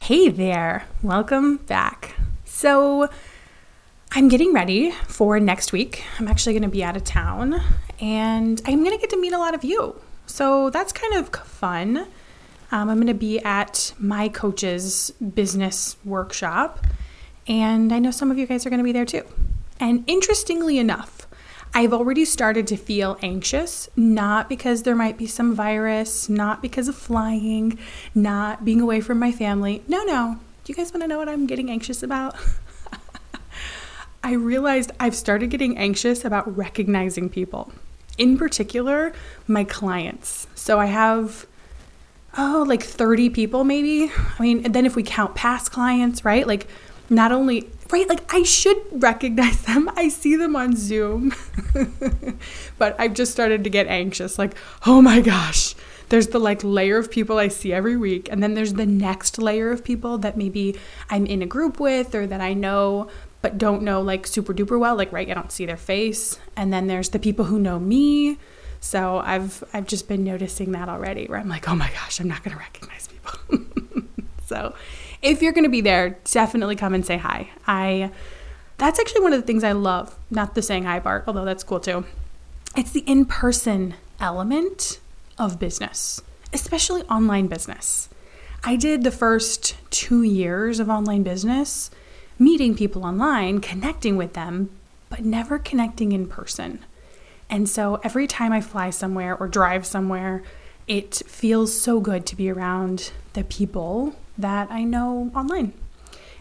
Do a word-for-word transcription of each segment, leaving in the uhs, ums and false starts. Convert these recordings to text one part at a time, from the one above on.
Hey there, welcome back. So I'm getting ready for next week. I'm actually going to be out of town and I'm going to get to meet a lot of you. So that's kind of fun. Um, I'm going to be at my coach's business workshop, and I know some of you guys are going to be there too. And interestingly enough, I've already started to feel anxious, not because there might be some virus, not because of flying, not being away from my family. No, no. Do you guys want to know what I'm getting anxious about? I realized I've started getting anxious about recognizing people, in particular, my clients. So I have, oh, like thirty people maybe. I mean, and then if we count past clients, right? Like not only, right? Like I should recognize them. I see them on Zoom, but I've just started to get anxious. Like, oh my gosh, there's the like layer of people I see every week. And then there's the next layer of people that maybe I'm in a group with, or that I know but don't know like super duper well, like, right, I don't see their face. And then there's the people who know me. So I've I've just been noticing that already, where I'm like, oh my gosh, I'm not going to recognize people. So if you're going to be there, definitely come and say hi. I that's actually one of the things I love, not the saying hi part, although that's cool too. It's the in-person element of business, especially online business. I did the first two years of online business meeting people online, connecting with them, but never connecting in person. And so every time I fly somewhere or drive somewhere, it feels so good to be around the people that I know online.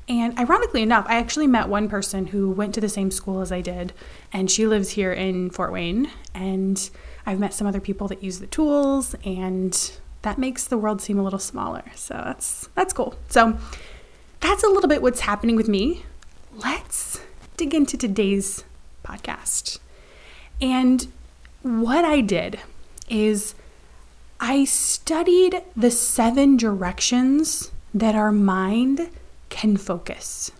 And ironically enough, I actually met one person who went to the same school as I did, and she lives here in Fort Wayne. And I've met some other people that use the tools, and that makes the world seem a little smaller. So that's that's cool. So that's a little bit what's happening with me. Let's dig into today's podcast. And what I did is I studied the seven directions that our mind can focus.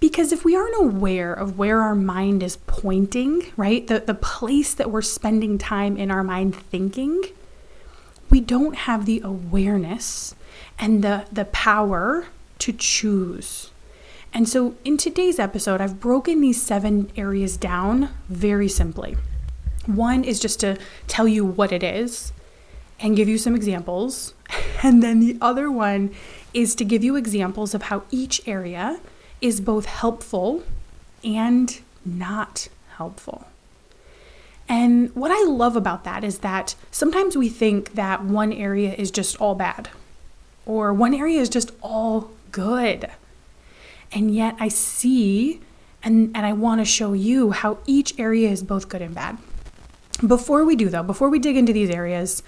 Because if we aren't aware of where our mind is pointing, right, the, the place that we're spending time in our mind thinking, we don't have the awareness and the, the power to choose. And so in today's episode, I've broken these seven areas down very simply. One is just to tell you what it is and give you some examples. And then the other one is to give you examples of how each area is both helpful and not helpful. And what I love about that is that sometimes we think that one area is just all bad, or one area is just all good. And yet I see, and, and I want to show you how each area is both good and bad. Before we do though, before we dig into these areas,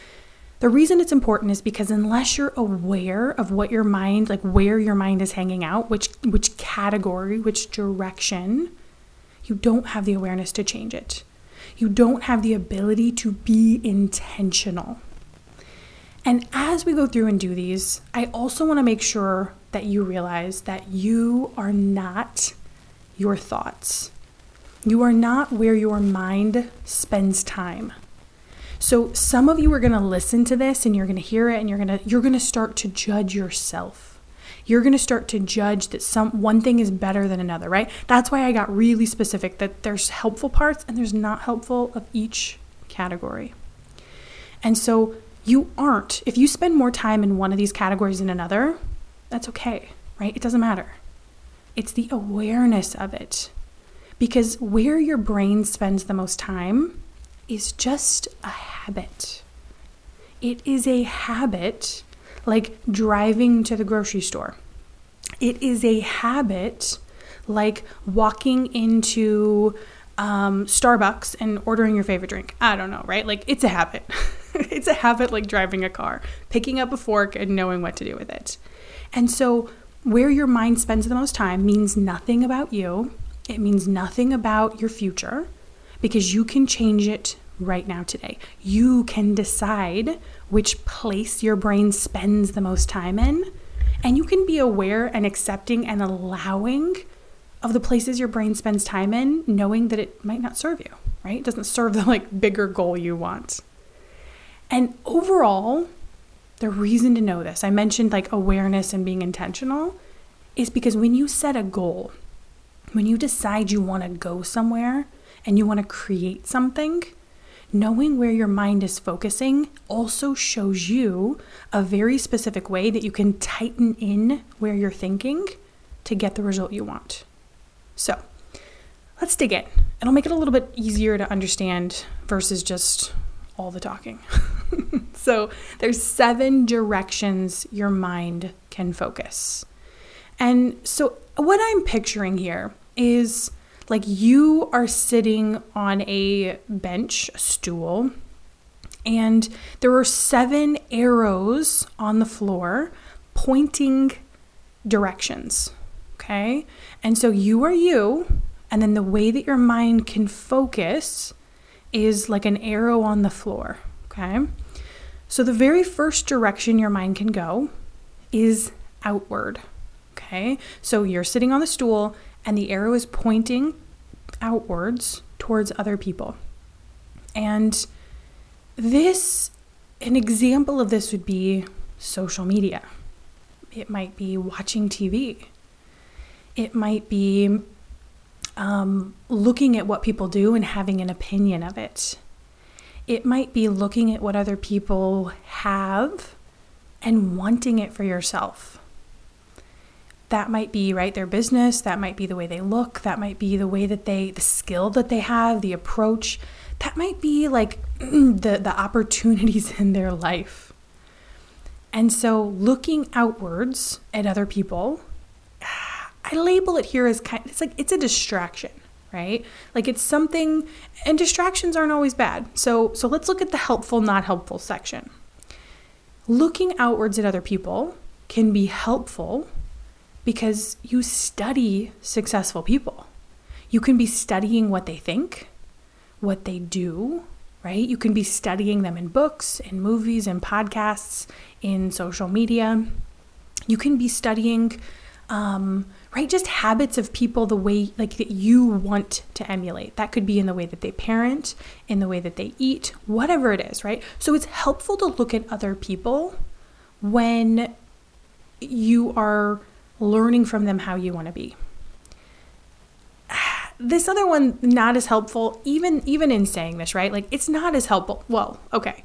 the reason it's important is because unless you're aware of what your mind, like where your mind is hanging out, which which category, which direction, you don't have the awareness to change it. You don't have the ability to be intentional. And as we go through and do these, I also want to make sure that you realize that you are not your thoughts. You are not where your mind spends time. So some of you are going to listen to this and you're going to hear it and you're going to you're going to start to judge yourself. You're going to start to judge that some one thing is better than another, right? That's why I got really specific that there's helpful parts and there's not helpful of each category. And so you aren't. If you spend more time in one of these categories than another, that's okay, right? It doesn't matter. It's the awareness of it. Because where your brain spends the most time is just a habit. It is a habit like driving to the grocery store. It is a habit like walking into um, Starbucks and ordering your favorite drink. I don't know, right? Like it's a habit. It's a habit like driving a car, picking up a fork and knowing what to do with it. And so where your mind spends the most time means nothing about you. It means nothing about your future, because you can change it right now today. You can decide which place your brain spends the most time in, and you can be aware and accepting and allowing of the places your brain spends time in, knowing that it might not serve you, right? It doesn't serve the like bigger goal you want. And overall, the reason to know this, I mentioned like awareness and being intentional, is because when you set a goal, when you decide you want to go somewhere and you want to create something, knowing where your mind is focusing also shows you a very specific way that you can tighten in where you're thinking to get the result you want. So let's dig in. It'll make it a little bit easier to understand versus just all the talking. So there's seven directions your mind can focus. And so what I'm picturing here is like you are sitting on a bench, a stool, and there are seven arrows on the floor pointing directions, okay? And so you are you, and then the way that your mind can focus is like an arrow on the floor, okay? So the very first direction your mind can go is outward, okay? So you're sitting on the stool, and the arrow is pointing outwards towards other people. And this, an example of this would be social media. It might be watching T V. It might be um, looking at what people do and having an opinion of it. It might be looking at what other people have and wanting it for yourself. That might be, right, their business. That might be the way they look. That might be the way that they, the skill that they have, the approach. That might be like the, the opportunities in their life. And so looking outwards at other people, I label it here as kind of, it's like, it's a distraction, right? Like it's something, and distractions aren't always bad. So, so let's look at the helpful, not helpful section. Looking outwards at other people can be helpful because you study successful people. You can be studying what they think, what they do, right? You can be studying them in books, in movies, in podcasts, in social media. You can be studying, um, right, just habits of people, the way like that you want to emulate. That could be in the way that they parent, in the way that they eat, whatever it is, right? So it's helpful to look at other people when you are learning from them how you want to be. This other one, not as helpful, even, even in saying this, right? Like it's not as helpful. Well, okay.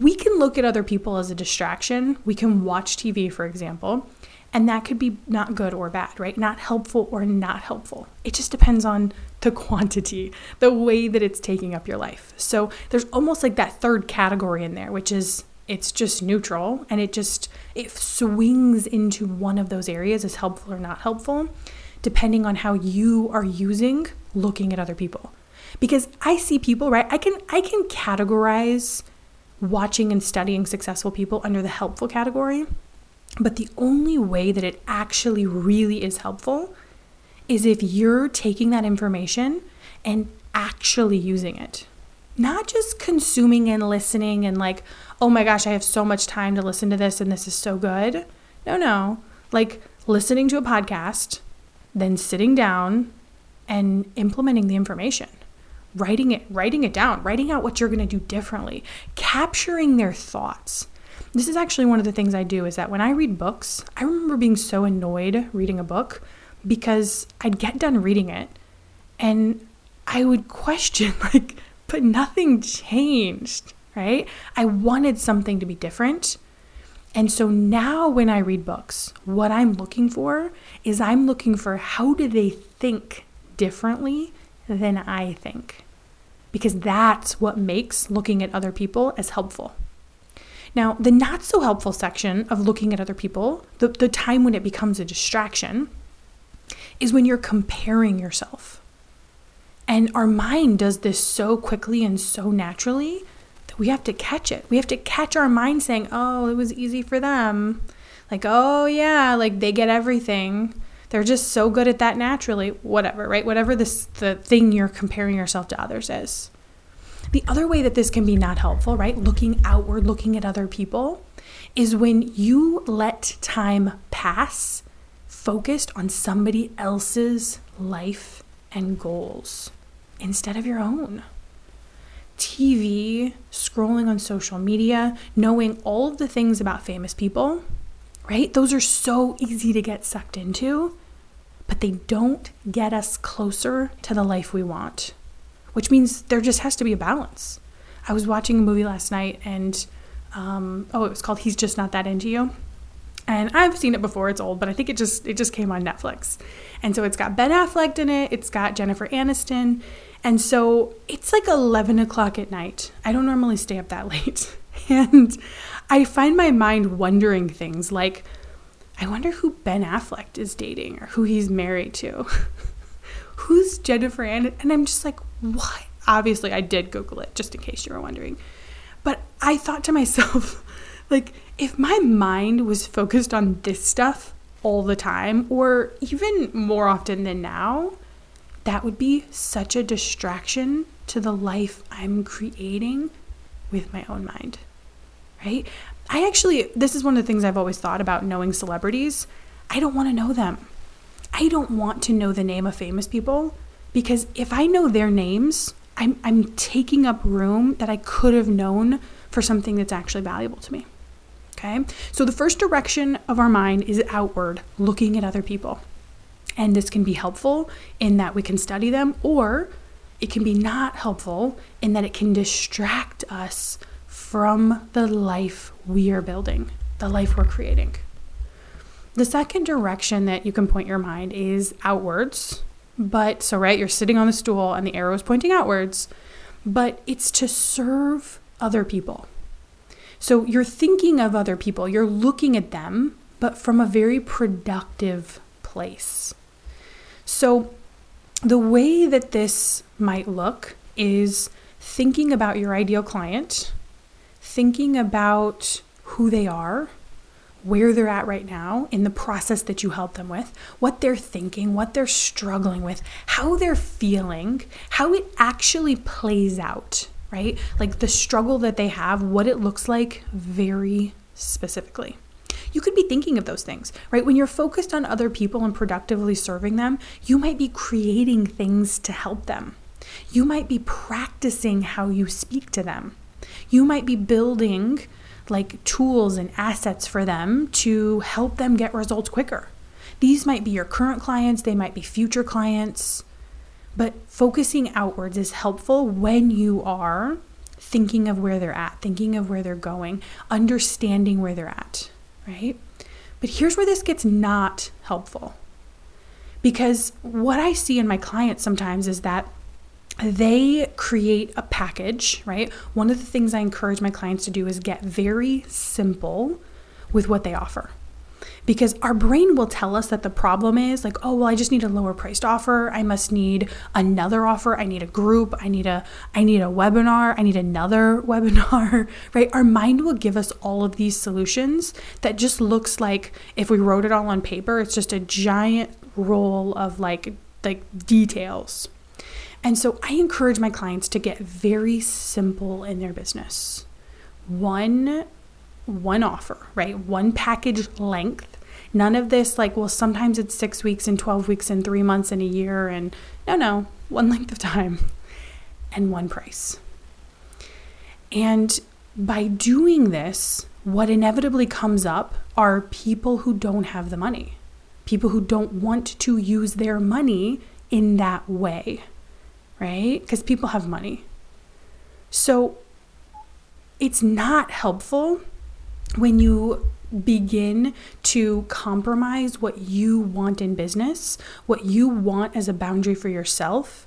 We can look at other people as a distraction. We can watch T V, for example, and that could be not good or bad, right? Not helpful or not helpful. It just depends on the quantity, the way that it's taking up your life. So there's almost like that third category in there, which is it's just neutral, and it just, it swings into one of those areas as helpful or not helpful, depending on how you are using looking at other people. Because I see people, right? I can, I can categorize watching and studying successful people under the helpful category, but the only way that it actually really is helpful is if you're taking that information and actually using it. Not just consuming and listening and like, oh my gosh, I have so much time to listen to this and this is so good. No, no. Like listening to a podcast, then sitting down and implementing the information, writing it, writing it down, writing out what you're going to do differently, capturing their thoughts. This is actually one of the things I do is that when I read books, I remember being so annoyed reading a book because I'd get done reading it and I would question like, but nothing changed, right? I wanted something to be different. And so now when I read books, what I'm looking for is I'm looking for how do they think differently than I think? Because that's what makes looking at other people as helpful. Now, the not so helpful section of looking at other people, the, the time when it becomes a distraction, is when you're comparing yourself. And our mind does this so quickly and so naturally we have to catch it. We have to catch our mind saying, oh, it was easy for them. Like, oh, yeah, like they get everything. They're just so good at that naturally. Whatever, right? Whatever this, the thing you're comparing yourself to others is. The other way that this can be not helpful, right? Looking outward, looking at other people, is when you let time pass focused on somebody else's life and goals instead of your own. T V, scrolling on social media, knowing all of the things about famous people, right? Those are so easy to get sucked into, but they don't get us closer to the life we want, which means there just has to be a balance. I was watching a movie last night and, um, oh, it was called He's Just Not That Into You. And I've seen it before, it's old, but I think it just it just came on Netflix. And so it's got Ben Affleck in it, it's got Jennifer Aniston. And so it's like eleven o'clock at night. I don't normally stay up that late. And I find my mind wondering things like, I wonder who Ben Affleck is dating or who he's married to. Who's Jennifer Aniston? And I'm just like, what? Obviously, I did Google it just in case you were wondering. But I thought to myself, like, if my mind was focused on this stuff all the time, or even more often than now, that would be such a distraction to the life I'm creating with my own mind, right? I actually, this is one of the things I've always thought about knowing celebrities. I don't want to know them. I don't want to know the name of famous people because if I know their names, I'm, I'm taking up room that I could have known for something that's actually valuable to me, okay? So the first direction of our mind is outward, looking at other people. And this can be helpful in that we can study them, or it can be not helpful in that it can distract us from the life we are building, the life we're creating. The second direction that you can point your mind is outwards. But so, right, you're sitting on the stool and the arrow is pointing outwards, but it's to serve other people. So you're thinking of other people, you're looking at them, but from a very productive place. So the way that this might look is thinking about your ideal client, thinking about who they are, where they're at right now in the process that you help them with, what they're thinking, what they're struggling with, how they're feeling, how it actually plays out, right? Like the struggle that they have, what it looks like very specifically. You could be thinking of those things, right? When you're focused on other people and productively serving them, you might be creating things to help them. You might be practicing how you speak to them. You might be building like tools and assets for them to help them get results quicker. These might be your current clients, they might be future clients, but focusing outwards is helpful when you are thinking of where they're at, thinking of where they're going, understanding where they're at. Right? But here's where this gets not helpful. Because what I see in my clients sometimes is that they create a package, right? One of the things I encourage my clients to do is get very simple with what they offer. Because our brain will tell us that the problem is like, oh, well, I just need a lower priced offer. I must need another offer. I need a group. I need a, I need a webinar. I need another webinar, right? Our mind will give us all of these solutions that just looks like if we wrote it all on paper, it's just a giant roll of like, like details. And so I encourage my clients to get very simple in their business. One One offer, right? One package length. None of this like, well, sometimes it's six weeks and twelve weeks and three months and a year. And no, no, one length of time and one price. And by doing this, what inevitably comes up are people who don't have the money, people who don't want to use their money in that way, right? Because people have money. So it's not helpful when you begin to compromise what you want in business, what you want as a boundary for yourself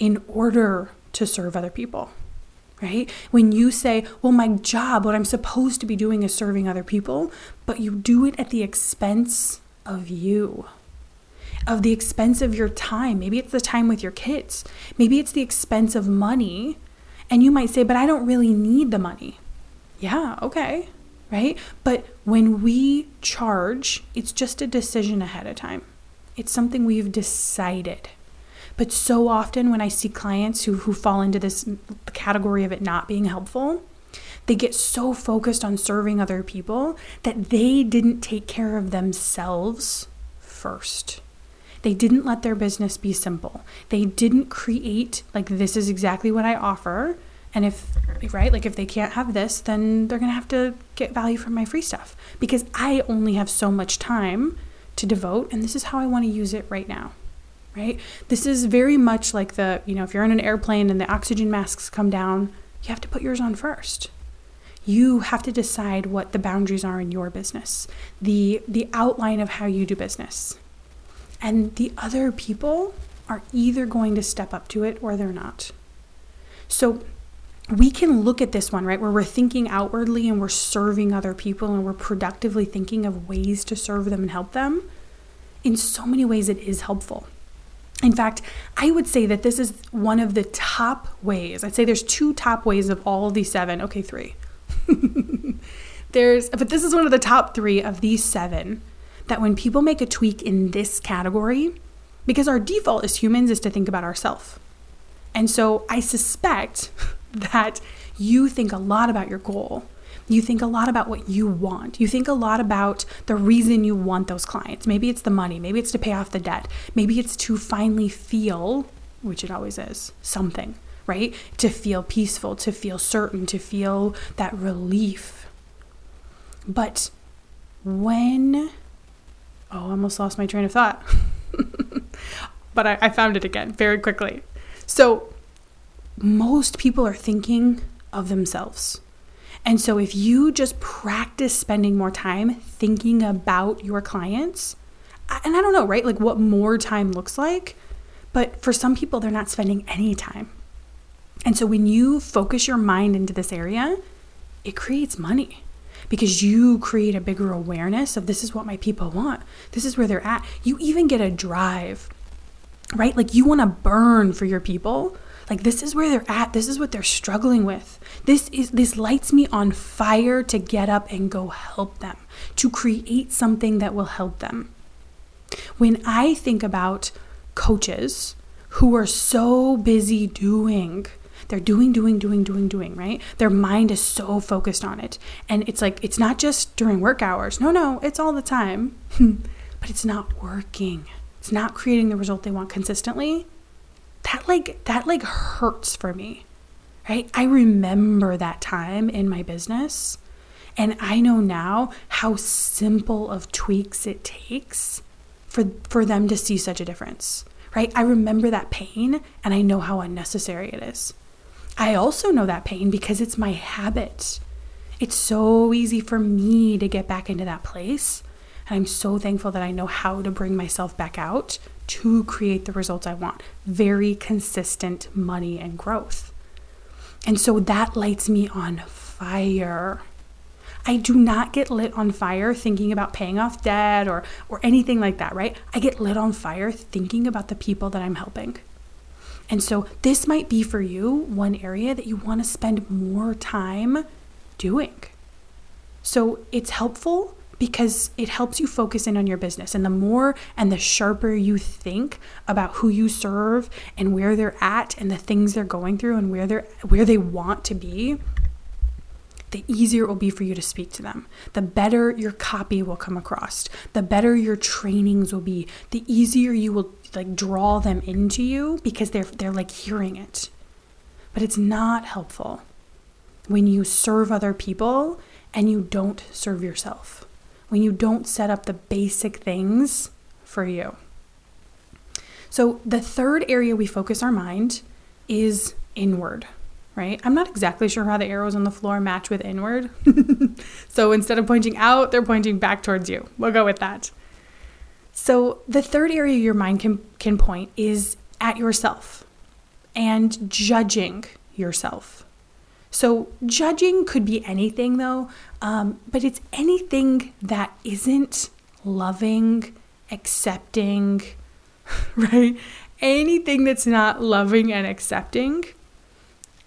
in order to serve other people, right? When you say, well, my job, what I'm supposed to be doing is serving other people, but you do it at the expense of you, of the expense of your time. Maybe it's the time with your kids. Maybe it's the expense of money. And you might say, but I don't really need the money. Yeah, okay, right? But when we charge, it's just a decision ahead of time. It's something we've decided. But so often when I see clients who, who fall into this category of it not being helpful, they get so focused on serving other people that they didn't take care of themselves first. They didn't let their business be simple. They didn't create, like, this is exactly what I offer. And if, right, like if they can't have this, then they're going to have to get value from my free stuff, because I only have so much time to devote. And this is how I want to use it right now. Right? This is very much like the, you know, if you're in an airplane and the oxygen masks come down, you have to put yours on first. You have to decide what the boundaries are in your business, the the outline of how you do business. And the other people are either going to step up to it or they're not. So we can look at this one, right, where we're thinking outwardly and we're serving other people and we're productively thinking of ways to serve them and help them. In so many ways, it is helpful. In fact, I would say that this is one of the top ways. I'd say there's two top ways of all these seven. Okay, three. There's, but this is one of the top three of these seven that when people make a tweak in this category, because our default as humans is to think about ourselves. And so I suspect that you think a lot about your goal. You think a lot about what you want. You think a lot about the reason you want those clients. Maybe it's the money. Maybe it's to pay off the debt. Maybe it's to finally feel, which it always is, something, right? To feel peaceful, to feel certain, to feel that relief. But when, oh, I almost lost my train of thought, but I, I found it again very quickly. So most people are thinking of themselves. And so if you just practice spending more time thinking about your clients, and I don't know, right, like what more time looks like, but for some people, they're not spending any time. And so when you focus your mind into this area, it creates money because you create a bigger awareness of this is what my people want. This is where they're at. You even get a drive, right? Like you want to burn for your people. Like, this is where they're at. This is what they're struggling with. This is this lights me on fire to get up and go help them, to create something that will help them. When I think about coaches who are so busy doing, they're doing, doing, doing, doing, doing, right? Their mind is so focused on it. And it's like, it's not just during work hours. No, no, it's all the time. But it's not working. It's not creating the result they want consistently. That like, that like hurts for me, right? I remember that time in my business, and I know now how simple of tweaks it takes for, for them to see such a difference, right? I remember that pain, and I know how unnecessary it is. I also know that pain because it's my habit. It's so easy for me to get back into that place, and I'm so thankful that I know how to bring myself back out to create the results I want. Very consistent money and growth. And so that lights me on fire. I do not get lit on fire thinking about paying off debt or, or anything like that, right? I get lit on fire thinking about the people that I'm helping. And so this might be for you one area that you want to spend more time doing. So it's helpful because it helps you focus in on your business. And the more and the sharper you think about who you serve and where they're at and the things they're going through and where they're where they want to be, the easier it will be for you to speak to them. The better your copy will come across. The better your trainings will be. The easier you will like draw them into you because they're they're like hearing it. But it's not helpful when you serve other people and you don't serve yourself. When you don't set up the basic things for you. So the third area we focus our mind is inward, right? I'm not exactly sure how the arrows on the floor match with inward. So instead of pointing out, they're pointing back towards you. We'll go with that. So the third area your mind can, can point is at yourself and judging yourself. So judging could be anything though, um, but it's anything that isn't loving, accepting, right? Anything that's not loving and accepting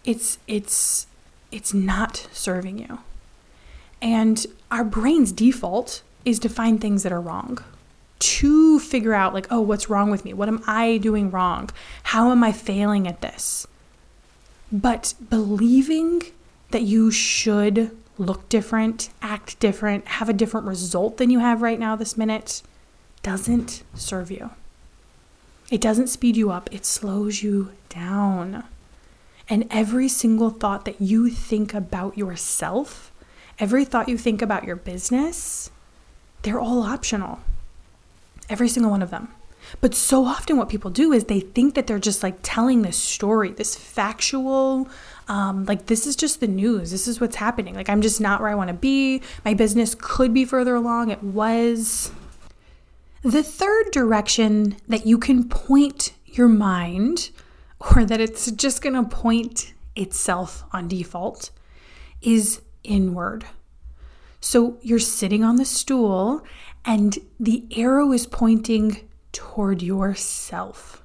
it's it's it's not serving you. And our brain's default is to find things that are wrong, to figure out like, oh, what's wrong with me? What am I doing wrong? How am I failing at this? But believing that you should look different, act different, have a different result than you have right now this minute doesn't serve you. It doesn't speed you up. It slows you down. And every single thought that you think about yourself, every thought you think about your business, they're all optional. Every single one of them. But so often what people do is they think that they're just like telling this story, this factual, um, like this is just the news. This is what's happening. Like I'm just not where I want to be. My business could be further along. It was. The third direction that you can point your mind, or that it's just going to point itself on default, is inward. So you're sitting on the stool and the arrow is pointing toward yourself.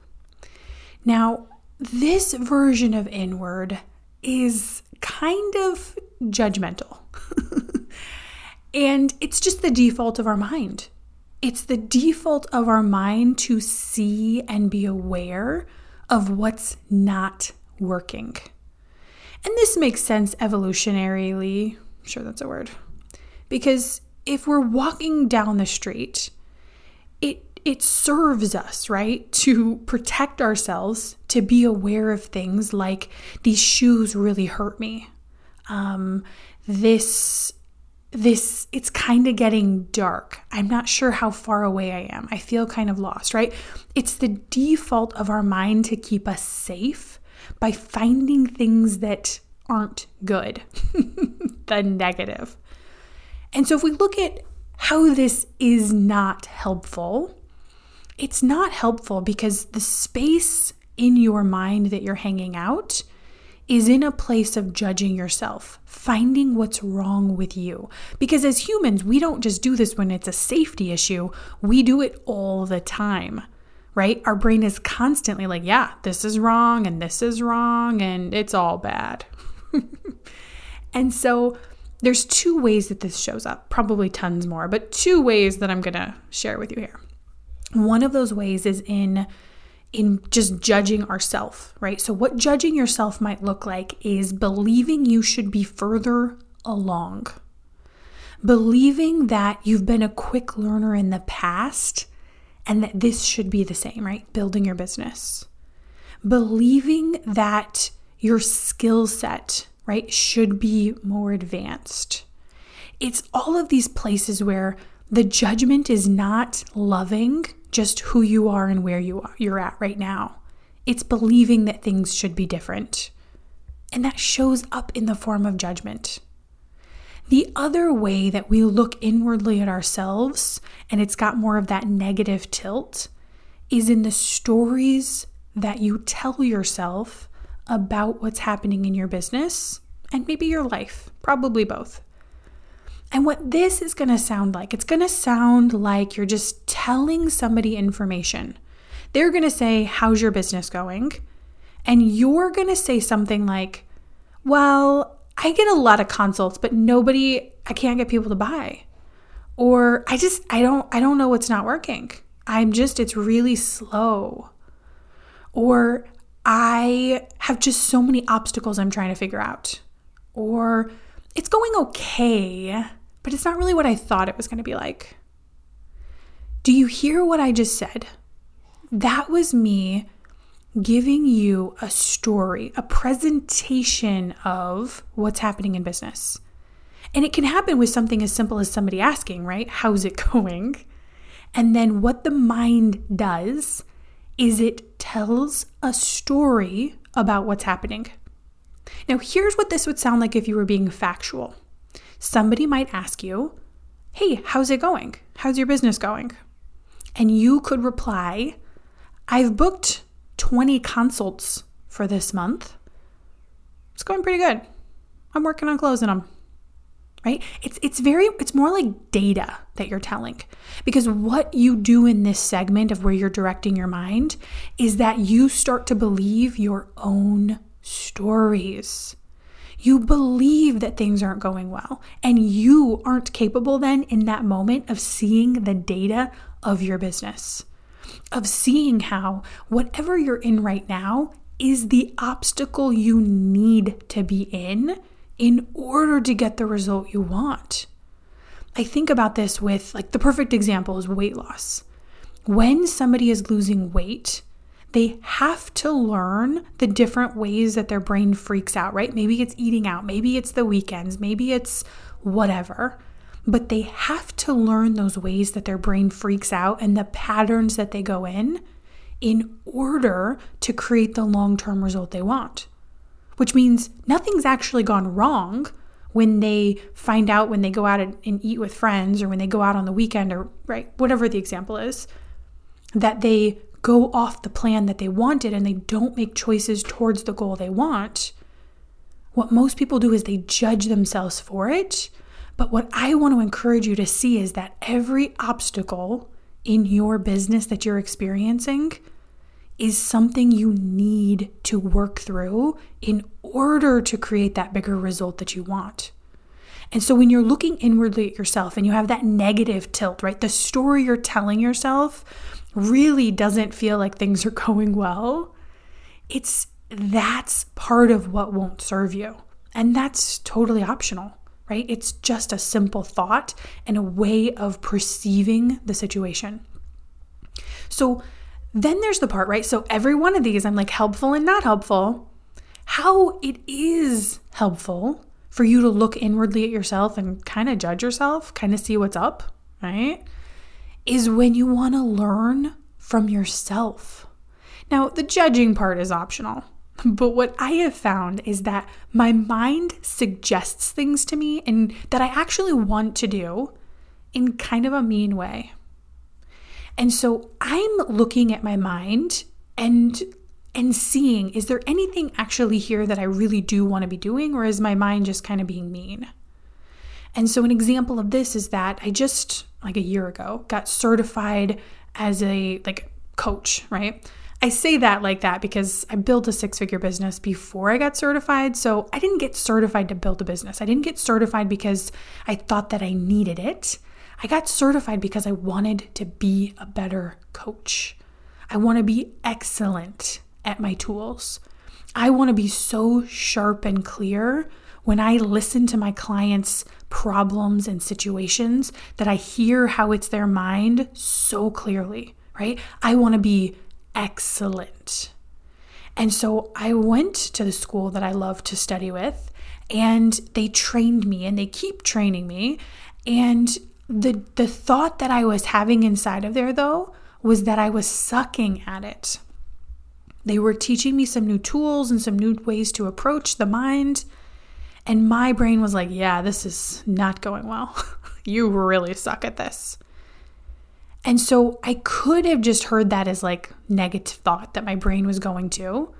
Now, this version of inward is kind of judgmental. And it's just the default of our mind. It's the default of our mind to see and be aware of what's not working. And this makes sense evolutionarily. I'm sure that's a word. Because if we're walking down the street, it it serves us, right, to protect ourselves, to be aware of things like these shoes really hurt me. Um, this... This, it's kind of getting dark. I'm not sure how far away I am. I feel kind of lost, right? It's the default of our mind to keep us safe by finding things that aren't good, the negative. And so if we look at how this is not helpful, it's not helpful because the space in your mind that you're hanging out is in a place of judging yourself, finding what's wrong with you. Because as humans, we don't just do this when it's a safety issue. We do it all the time, right? Our brain is constantly like, yeah, this is wrong and this is wrong and it's all bad. And so there's two ways that this shows up, probably tons more, but two ways that I'm going to share with you here. One of those ways is in in just judging ourselves, right? So what judging yourself might look like is believing you should be further along, believing that you've been a quick learner in the past and that this should be the same, right? Building your business, believing that your skill set, right, should be more advanced. It's all of these places where the judgment is not loving just who you are and where you are, you're at right now. It's believing that things should be different. And that shows up in the form of judgment. The other way that we look inwardly at ourselves, and it's got more of that negative tilt, is in the stories that you tell yourself about what's happening in your business and maybe your life, probably both. And what this is going to sound like, it's going to sound like you're just telling somebody information. They're going to say, how's your business going? And you're going to say something like, well, I get a lot of consults, but nobody, I can't get people to buy. Or I just, I don't, I don't know what's not working. I'm just, it's really slow. Or I have just so many obstacles I'm trying to figure out. Or it's going okay, but it's not really what I thought it was going to be like. Do you hear what I just said? That was me giving you a story, a presentation of what's happening in business. And it can happen with something as simple as somebody asking, right? How's it going? And then what the mind does is it tells a story about what's happening. Now, here's what this would sound like if you were being factual. Somebody might ask you, hey, how's it going? How's your business going? And you could reply, I've booked twenty consults for this month. It's going pretty good. I'm working on closing them, right? It's it's very, it's more like data that you're telling, because what you do in this segment of where you're directing your mind is that you start to believe your own stories. You believe that things aren't going well, and you aren't capable then in that moment of seeing the data of your business, of seeing how whatever you're in right now is the obstacle you need to be in in order to get the result you want. I think about this with, like, the perfect example is weight loss. When somebody is losing weight, they have to learn the different ways that their brain freaks out, right? Maybe it's eating out, maybe it's the weekends, maybe it's whatever, but they have to learn those ways that their brain freaks out and the patterns that they go in in order to create the long-term result they want, which means nothing's actually gone wrong when they find out, when they go out and, and eat with friends, or when they go out on the weekend, or right, whatever the example is, that they go off the plan that they wanted and they don't make choices towards the goal they want. What most people do is they judge themselves for it. But what I want to encourage you to see is that every obstacle in your business that you're experiencing is something you need to work through in order to create that bigger result that you want. And so when you're looking inwardly at yourself and you have that negative tilt, right, the story you're telling yourself really doesn't feel like things are going well, it's that's part of what won't serve you. And that's totally optional, right? It's just a simple thought and a way of perceiving the situation. So then there's the part, right? So every one of these, I'm like, helpful and not helpful. How it is helpful for you to look inwardly at yourself and kind of judge yourself, kind of see what's up, right? Is when you want to learn from yourself. Now, the judging part is optional, but what I have found is that my mind suggests things to me and that I actually want to do in kind of a mean way. And so I'm looking at my mind and and seeing, is there anything actually here that I really do want to be doing, or is my mind just kind of being mean? And so an example of this is that I just, like a year ago, got certified as a like coach, right? I say that like that because I built a six-figure business before I got certified. So I didn't get certified to build a business. I didn't get certified because I thought that I needed it. I got certified because I wanted to be a better coach. I want to be excellent at my tools. I want to be so sharp and clear when I listen to my clients' problems and situations that I hear how it's their mind so clearly, right? I want to be excellent. And so I went to the school that I love to study with, and they trained me, and they keep training me. And the the thought that I was having inside of there, though, was that I was sucking at it. They were teaching me some new tools and some new ways to approach the mind. And my brain was like, yeah, this is not going well. You really suck at this. And so I could have just heard that as like negative thought that my brain was going to.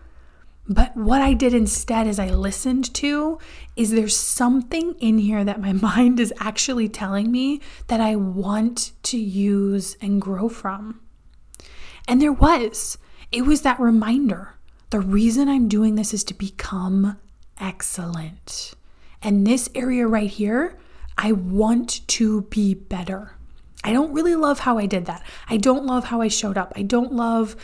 But what I did instead is I listened to, is there something in here that my mind is actually telling me that I want to use and grow from? And there was. It was that reminder. The reason I'm doing this is to become excellent. And this area right here, I want to be better. I don't really love how I did that. I don't love how I showed up. I don't love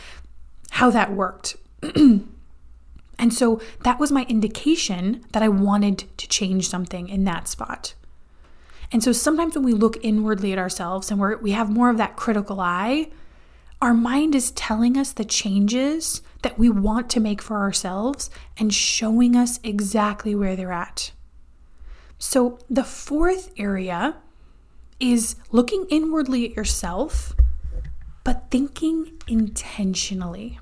how that worked. And so that was my indication that I wanted to change something in that spot. And so sometimes when we look inwardly at ourselves and we're, we have more of that critical eye, our mind is telling us the changes that we want to make for ourselves and showing us exactly where they're at. So the fourth area is looking inwardly at yourself, but thinking intentionally.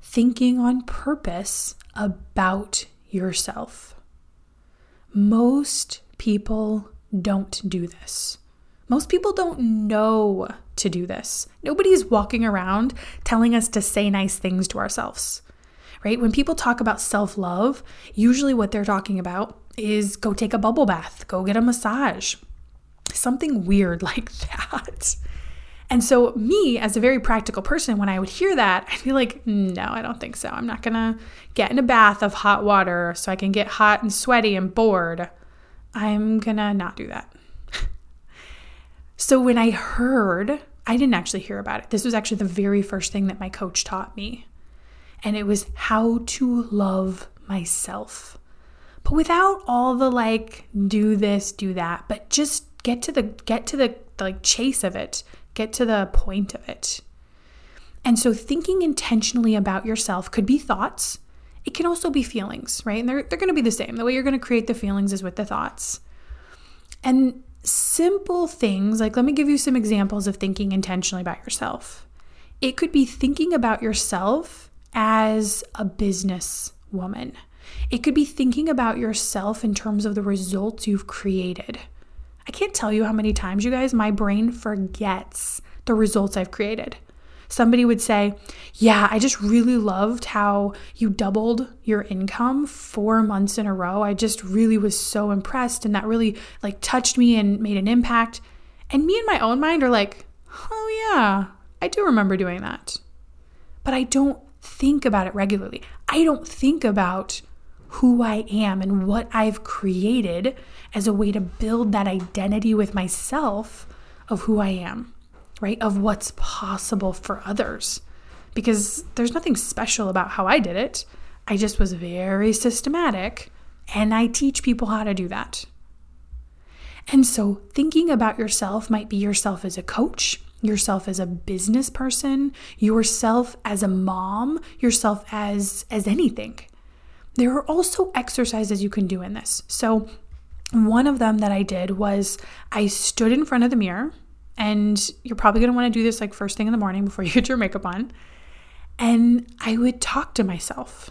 Thinking on purpose about yourself. Most people don't do this. Most people don't know to do this. Nobody's walking around telling us to say nice things to ourselves, right? When people talk about self-love, usually what they're talking about is go take a bubble bath, go get a massage, something weird like that. And so me, as a very practical person, when I would hear that, I'd be like, no, I don't think so. I'm not going to get in a bath of hot water so I can get hot and sweaty and bored. I'm going to not do that. So when I heard, I didn't actually hear about it. This was actually the very first thing that my coach taught me. And it was how to love myself. But without all the like, do this, do that, but just get to the, get to the, the like chase of it, get to the point of it. And so thinking intentionally about yourself could be thoughts. It can also be feelings, right? And they're, they're going to be the same. The way you're going to create the feelings is with the thoughts. And simple things, like let me give you some examples of thinking intentionally about yourself. It could be thinking about yourself as a business woman. It could be thinking about yourself in terms of the results you've created. I can't tell you how many times, you guys, my brain forgets the results I've created. Somebody would say, yeah, I just really loved how you doubled your income four months in a row. I just really was so impressed, and that really like touched me and made an impact. And me in my own mind are like, oh yeah, I do remember doing that. But I don't think about it regularly. I don't think about who I am and what I've created as a way to build that identity with myself of who I am, right? Of what's possible for others, because there's nothing special about how I did it. I just was very systematic, and I teach people how to do that. And so thinking about yourself might be yourself as a coach, yourself as a business person, yourself as a mom, yourself as, as anything. There are also exercises you can do in this. So one of them that I did was I stood in front of the mirror, and you're probably going to want to do this like first thing in the morning before you get your makeup on. And I would talk to myself,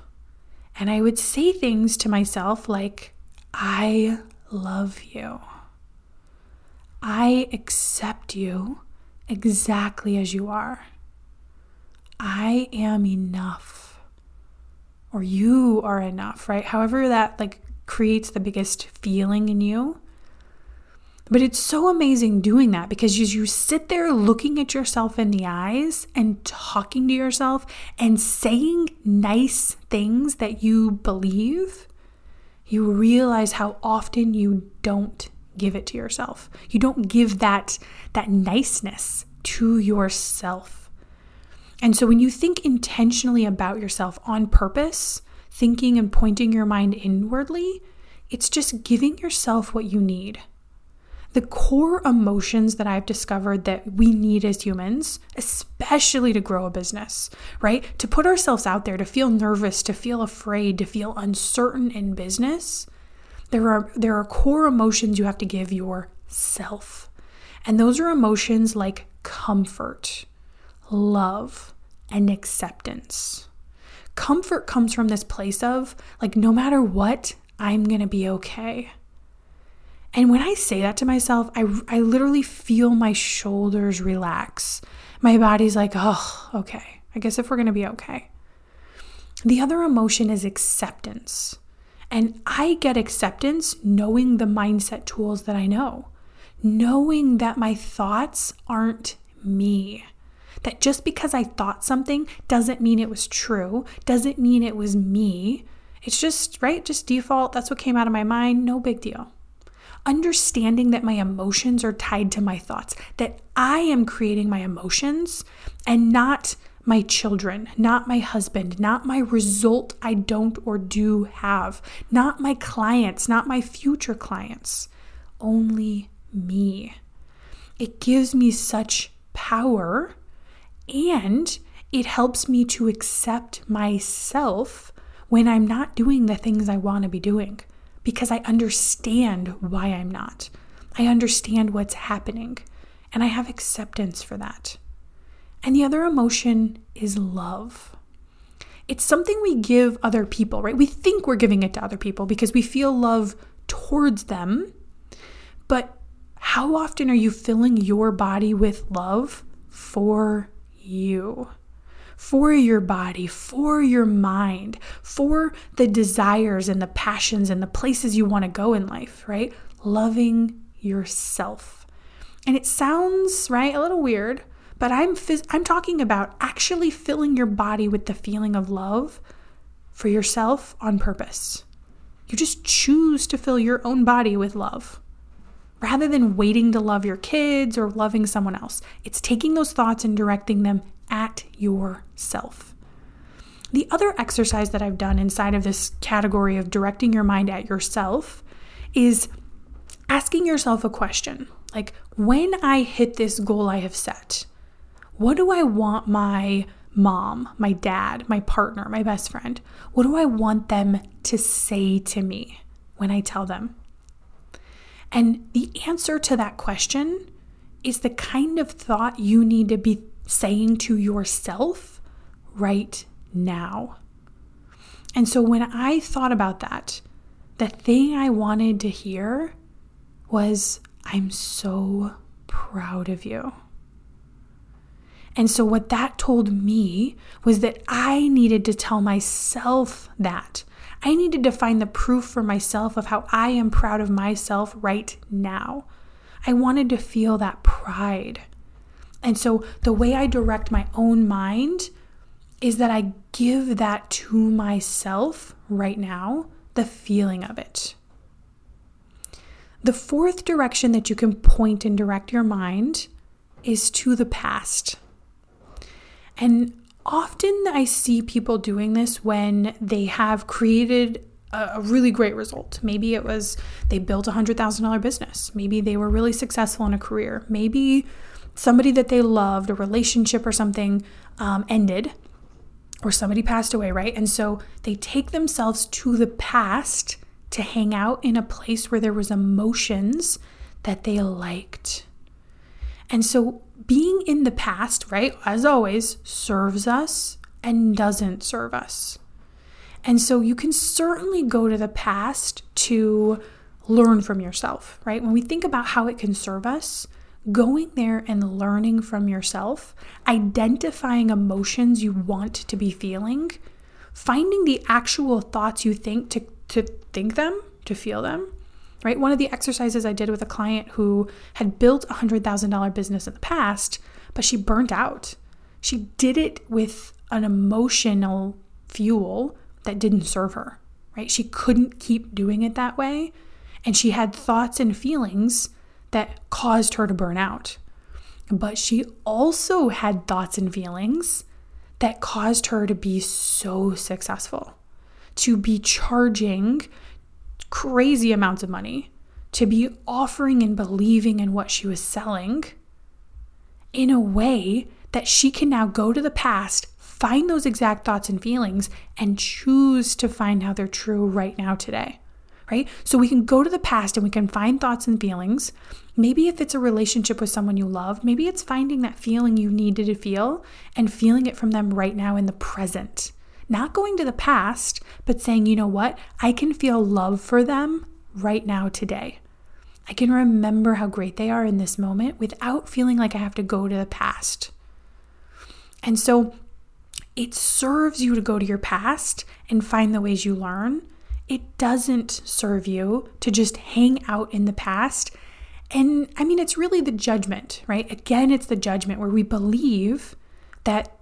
and I would say things to myself like, I love you. I accept you exactly as you are. I am enough. Or you are enough, right? However that like creates the biggest feeling in you. But it's so amazing doing that, because as you sit there looking at yourself in the eyes and talking to yourself and saying nice things that you believe, you realize how often you don't give it to yourself. You don't give that, that niceness to yourself. And so when you think intentionally about yourself on purpose, thinking and pointing your mind inwardly, it's just giving yourself what you need. The core emotions that I've discovered that we need as humans, especially to grow a business, right? To put ourselves out there, to feel nervous, to feel afraid, to feel uncertain in business, there are, there are core emotions you have to give yourself. And those are emotions like comfort, love, and acceptance. Comfort comes from this place of like, no matter what, I'm going to be okay. And when I say that to myself, I, I literally feel my shoulders relax. My body's like, oh, okay. I guess if we're going to be okay. The other emotion is acceptance. And I get acceptance knowing the mindset tools that I know, knowing that my thoughts aren't me. That just because I thought something doesn't mean it was true, doesn't mean it was me. It's just, right, just default. That's what came out of my mind. No big deal. Understanding that my emotions are tied to my thoughts, that I am creating my emotions and not my children, not my husband, not my result I don't or do have, not my clients, not my future clients, only me. It gives me such power. And it helps me to accept myself when I'm not doing the things I want to be doing, because I understand why I'm not. I understand what's happening, and I have acceptance for that. And the other emotion is love. It's something we give other people, right? We think we're giving it to other people because we feel love towards them. But how often are you filling your body with love for you, for your body, for your mind, for the desires and the passions and the places you want to go in life, right? Loving yourself. And it sounds, right, a little weird, But I'm phys- I'm talking about actually filling your body with the feeling of love for yourself on purpose. You just choose to fill your own body with love rather than waiting to love your kids or loving someone else. It's taking those thoughts and directing them at yourself. The other exercise that I've done inside of this category of directing your mind at yourself is asking yourself a question. Like, when I hit this goal I have set, what do I want my mom, my dad, my partner, my best friend, what do I want them to say to me when I tell them? And the answer to that question is the kind of thought you need to be saying to yourself right now. And so when I thought about that, the thing I wanted to hear was, I'm so proud of you. And so what that told me was that I needed to tell myself that. I needed to find the proof for myself of how I am proud of myself right now. I wanted to feel that pride. And so the way I direct my own mind is that I give that to myself right now, the feeling of it. The fourth direction that you can point and direct your mind is to the past. And often I see people doing this when they have created a really great result. Maybe it was they built a one hundred thousand dollars business. Maybe they were really successful in a career. Maybe somebody that they loved, a relationship or something, um, ended, or somebody passed away, right? And so they take themselves to the past to hang out in a place where there was emotions that they liked. And so being in the past, right, as always, serves us and doesn't serve us. And so you can certainly go to the past to learn from yourself, right? When we think about how it can serve us, going there and learning from yourself, identifying emotions you want to be feeling, finding the actual thoughts you think to, to think them, to feel them. Right? One of the exercises I did with a client who had built a one hundred thousand dollars business in the past, but she burnt out. She did it with an emotional fuel that didn't serve her, right? She couldn't keep doing it that way. And she had thoughts and feelings that caused her to burn out. But she also had thoughts and feelings that caused her to be so successful, to be charging crazy amounts of money, to be offering and believing in what she was selling in a way that she can now go to the past, find those exact thoughts and feelings, and choose to find how they're true right now today, right? So we can go to the past and we can find thoughts and feelings. Maybe if it's a relationship with someone you love, maybe it's finding that feeling you needed to feel and feeling it from them right now in the present. Not going to the past, but saying, you know what? I can feel love for them right now today. I can remember how great they are in this moment without feeling like I have to go to the past. And so it serves you to go to your past and find the ways you learn. It doesn't serve you to just hang out in the past. And I mean, it's really the judgment, right? Again, it's the judgment where we believe that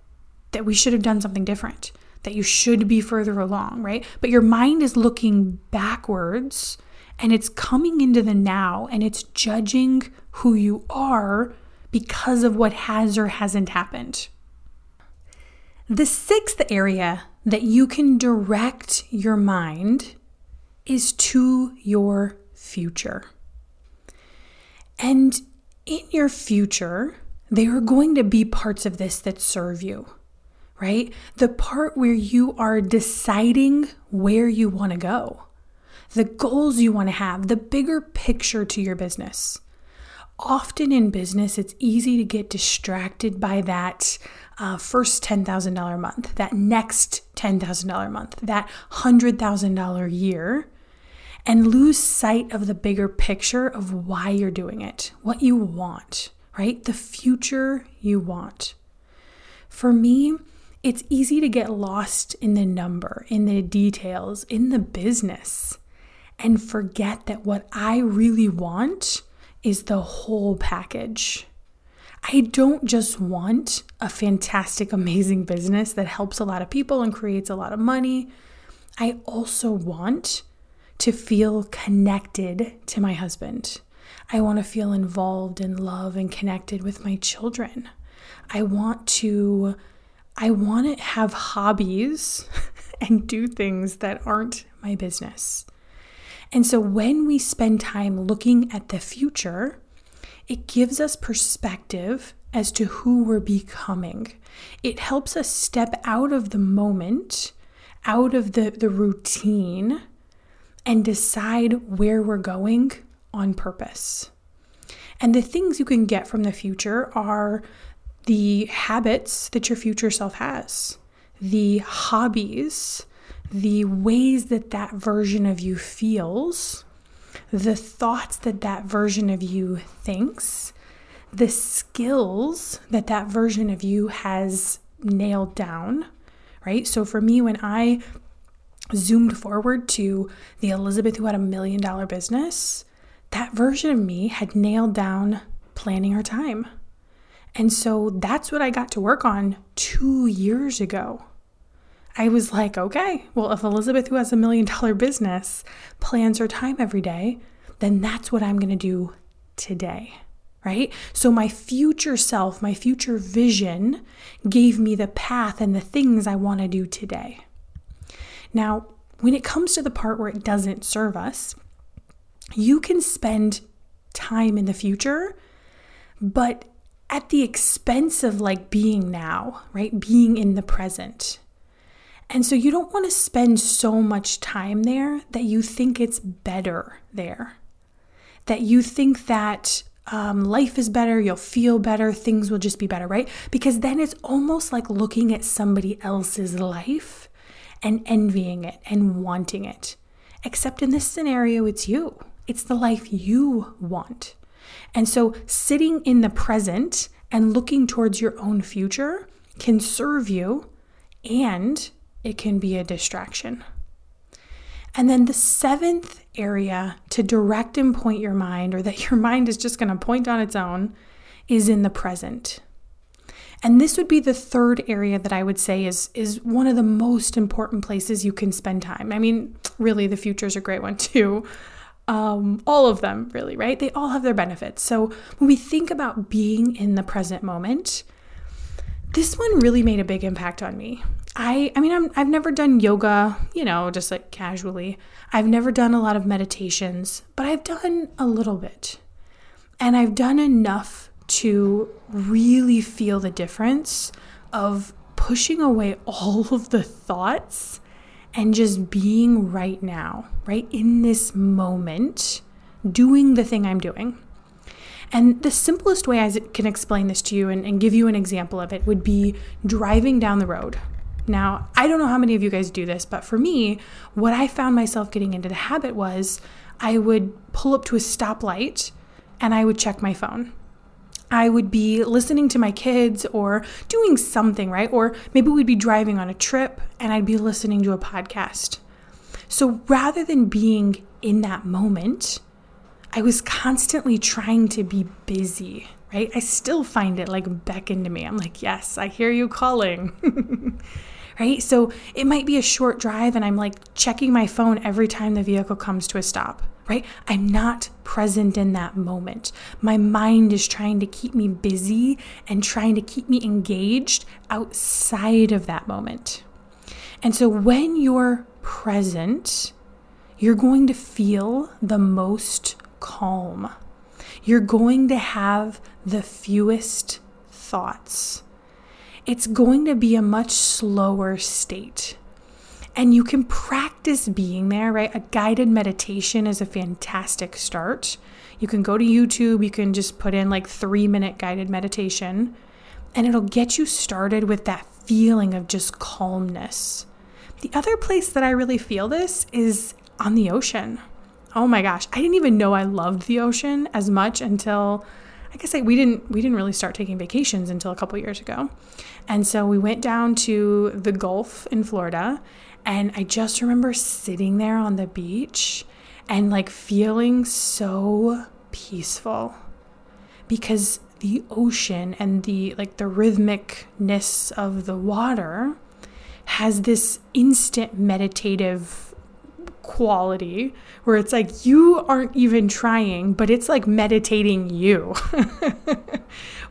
that we should have done something different, that you should be further along, right? But your mind is looking backwards and it's coming into the now and it's judging who you are because of what has or hasn't happened. The sixth area that you can direct your mind is to your future. And in your future, there are going to be parts of this that serve you, right? The part where you are deciding where you want to go, the goals you want to have, the bigger picture to your business. Often in business, it's easy to get distracted by that uh, first ten thousand dollars month, that next ten thousand dollars month, that one hundred thousand dollars year, and lose sight of the bigger picture of why you're doing it, what you want, right? The future you want. For me, it's easy to get lost in the number, in the details, in the business, and forget that what I really want is the whole package. I don't just want a fantastic, amazing business that helps a lot of people and creates a lot of money. I also want to feel connected to my husband. I want to feel involved and loved and connected with my children. I want to, I want to have hobbies and do things that aren't my business. And so when we spend time looking at the future, it gives us perspective as to who we're becoming. It helps us step out of the moment, out of the, the routine, and decide where we're going on purpose. And the things you can get from the future are the habits that your future self has, the hobbies, the ways that that version of you feels, the thoughts that that version of you thinks, the skills that that version of you has nailed down, right? So for me, when I zoomed forward to the Elizabeth who had a million dollar business, that version of me had nailed down planning her time. And so that's what I got to work on two years ago. I was like, okay, well, if Elizabeth, who has a million dollar business, plans her time every day, then that's what I'm going to do today, right? So my future self, my future vision gave me the path and the things I want to do today. Now, when it comes to the part where it doesn't serve us, you can spend time in the future, but at the expense of like being now, right? Being in the present. And so you don't want to spend so much time there that you think it's better there, that you think that um, life is better, you'll feel better, things will just be better, right? Because then it's almost like looking at somebody else's life and envying it and wanting it. Except in this scenario, it's you. It's the life you want. And so sitting in the present and looking towards your own future can serve you, and it can be a distraction. And then the seventh area to direct and point your mind, or that your mind is just going to point on its own, is in the present. And this would be the third area that I would say is, is one of the most important places you can spend time. I mean, really, the future is a great one too. Um, all of them, really, right? They all have their benefits. So when we think about being in the present moment, this one really made a big impact on me. I, I mean, I'm, I've never done yoga, you know, just like casually. I've never done a lot of meditations, but I've done a little bit. And I've done enough to really feel the difference of pushing away all of the thoughts and just being right now, right in this moment, doing the thing I'm doing. And the simplest way I can explain this to you and, and give you an example of it would be driving down the road. Now, I don't know how many of you guys do this, but for me, what I found myself getting into the habit was I would pull up to a stoplight and I would check my phone. I would be listening to my kids or doing something, right? Or maybe we'd be driving on a trip and I'd be listening to a podcast. So rather than being in that moment, I was constantly trying to be busy, right? I still find it like beckon to me. I'm like, yes, I hear you calling, right? So it might be a short drive and I'm like checking my phone every time the vehicle comes to a stop, right? I'm not present in that moment. My mind is trying to keep me busy and trying to keep me engaged outside of that moment. And so when you're present, you're going to feel the most calm. You're going to have the fewest thoughts. It's going to be a much slower state. And you can practice being there, right? A guided meditation is a fantastic start. You can go to YouTube, you can just put in like three minute guided meditation, and it'll get you started with that feeling of just calmness. The other place that I really feel this is on the ocean. Oh my gosh, I didn't even know I loved the ocean as much until, I guess I, we didn't we didn't really start taking vacations until a couple years ago. And so we went down to the Gulf in Florida, and I just remember sitting there on the beach and like feeling so peaceful because the ocean and the like the rhythmicness of the water has this instant meditative quality where it's like you aren't even trying, but it's like meditating you.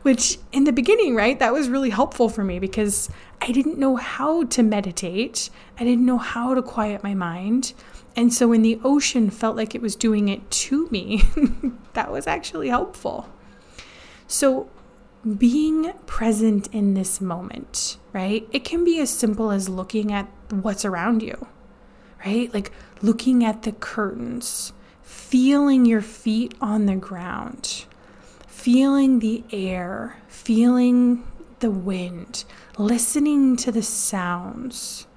Which in the beginning, right, that was really helpful for me because I didn't know how to meditate. I didn't know how to quiet my mind. And so when the ocean felt like it was doing it to me, that was actually helpful. So being present in this moment, right? It can be as simple as looking at what's around you, right? Like looking at the curtains, feeling your feet on the ground, feeling the air, feeling the wind, listening to the sounds.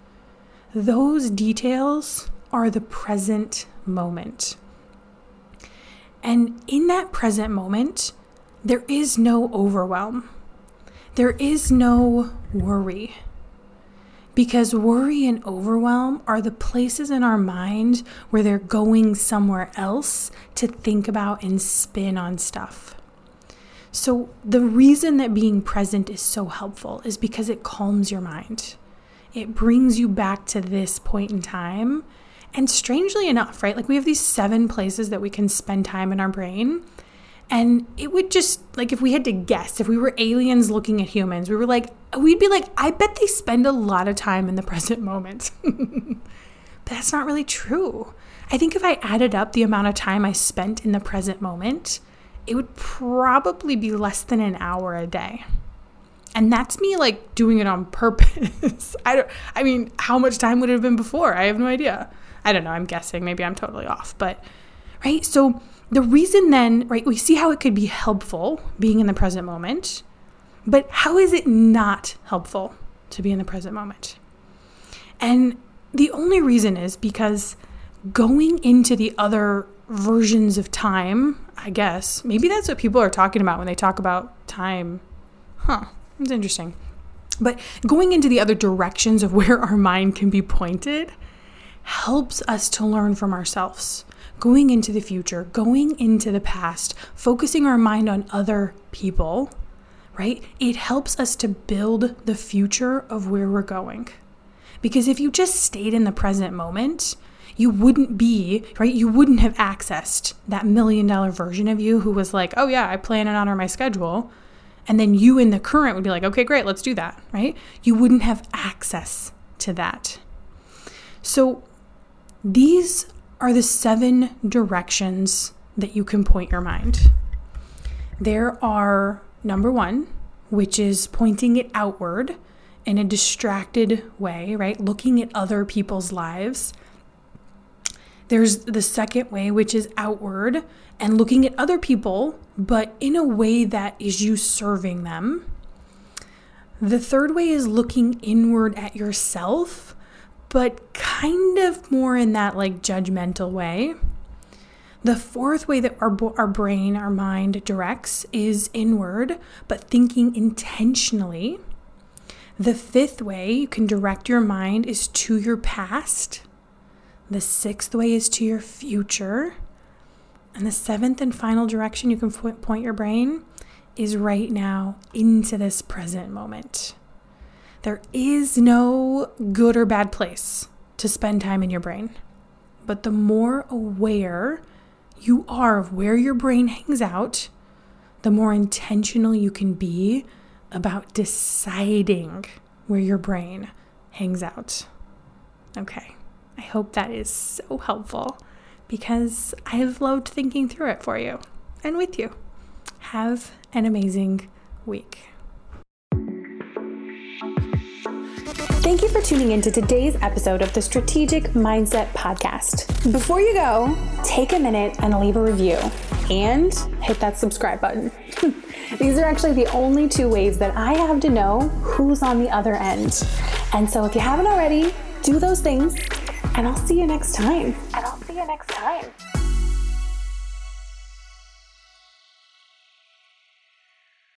Those details are the present moment. And in that present moment, there is no overwhelm. There is no worry. Because worry and overwhelm are the places in our mind where they're going somewhere else to think about and spin on stuff. So the reason that being present is so helpful is because it calms your mind. It brings you back to this point in time. And strangely enough, right, like we have these seven places that we can spend time in our brain. And it would just, like, if we had to guess, if we were aliens looking at humans, we were like, we'd be like, I bet they spend a lot of time in the present moment. But that's not really true. I think if I added up the amount of time I spent in the present moment, it would probably be less than an hour a day. And that's me, like, doing it on purpose. I don't, I mean, how much time would it have been before? I have no idea. I don't know. I'm guessing. Maybe I'm totally off. But, right? So the reason then, right, we see how it could be helpful being in the present moment, but how is it not helpful to be in the present moment? And the only reason is because going into the other versions of time, I guess, maybe that's what people are talking about when they talk about time. Huh, it's interesting. But going into the other directions of where our mind can be pointed helps us to learn from ourselves. Going into the future, going into the past, focusing our mind on other people, right? It helps us to build the future of where we're going. Because if you just stayed in the present moment, you wouldn't be, right? You wouldn't have accessed that million dollar version of you who was like, oh yeah, I plan and honor my schedule. And then you in the current would be like, okay, great, let's do that, right? You wouldn't have access to that. So these are the seven directions that you can point your mind. There are number one, which is pointing it outward in a distracted way, right? Looking at other people's lives. There's the second way, which is outward and looking at other people, but in a way that is you serving them. The third way is looking inward at yourself, but kind of more in that like judgmental way. The fourth way that our our brain, our mind directs is inward, but thinking intentionally. The fifth way you can direct your mind is to your past. The sixth way is to your future. And the seventh and final direction you can point your brain is right now into this present moment. There is no good or bad place to spend time in your brain. But the more aware you are of where your brain hangs out, the more intentional you can be about deciding where your brain hangs out. Okay, I hope that is so helpful because I have loved thinking through it for you and with you. Have an amazing week. Thank you for tuning into today's episode of the Strategic Mindset Podcast. Before you go, take a minute and leave a review and hit that subscribe button. These are actually the only two ways that I have to know who's on the other end. And so if you haven't already, do those things and I'll see you next time. And I'll see you next time.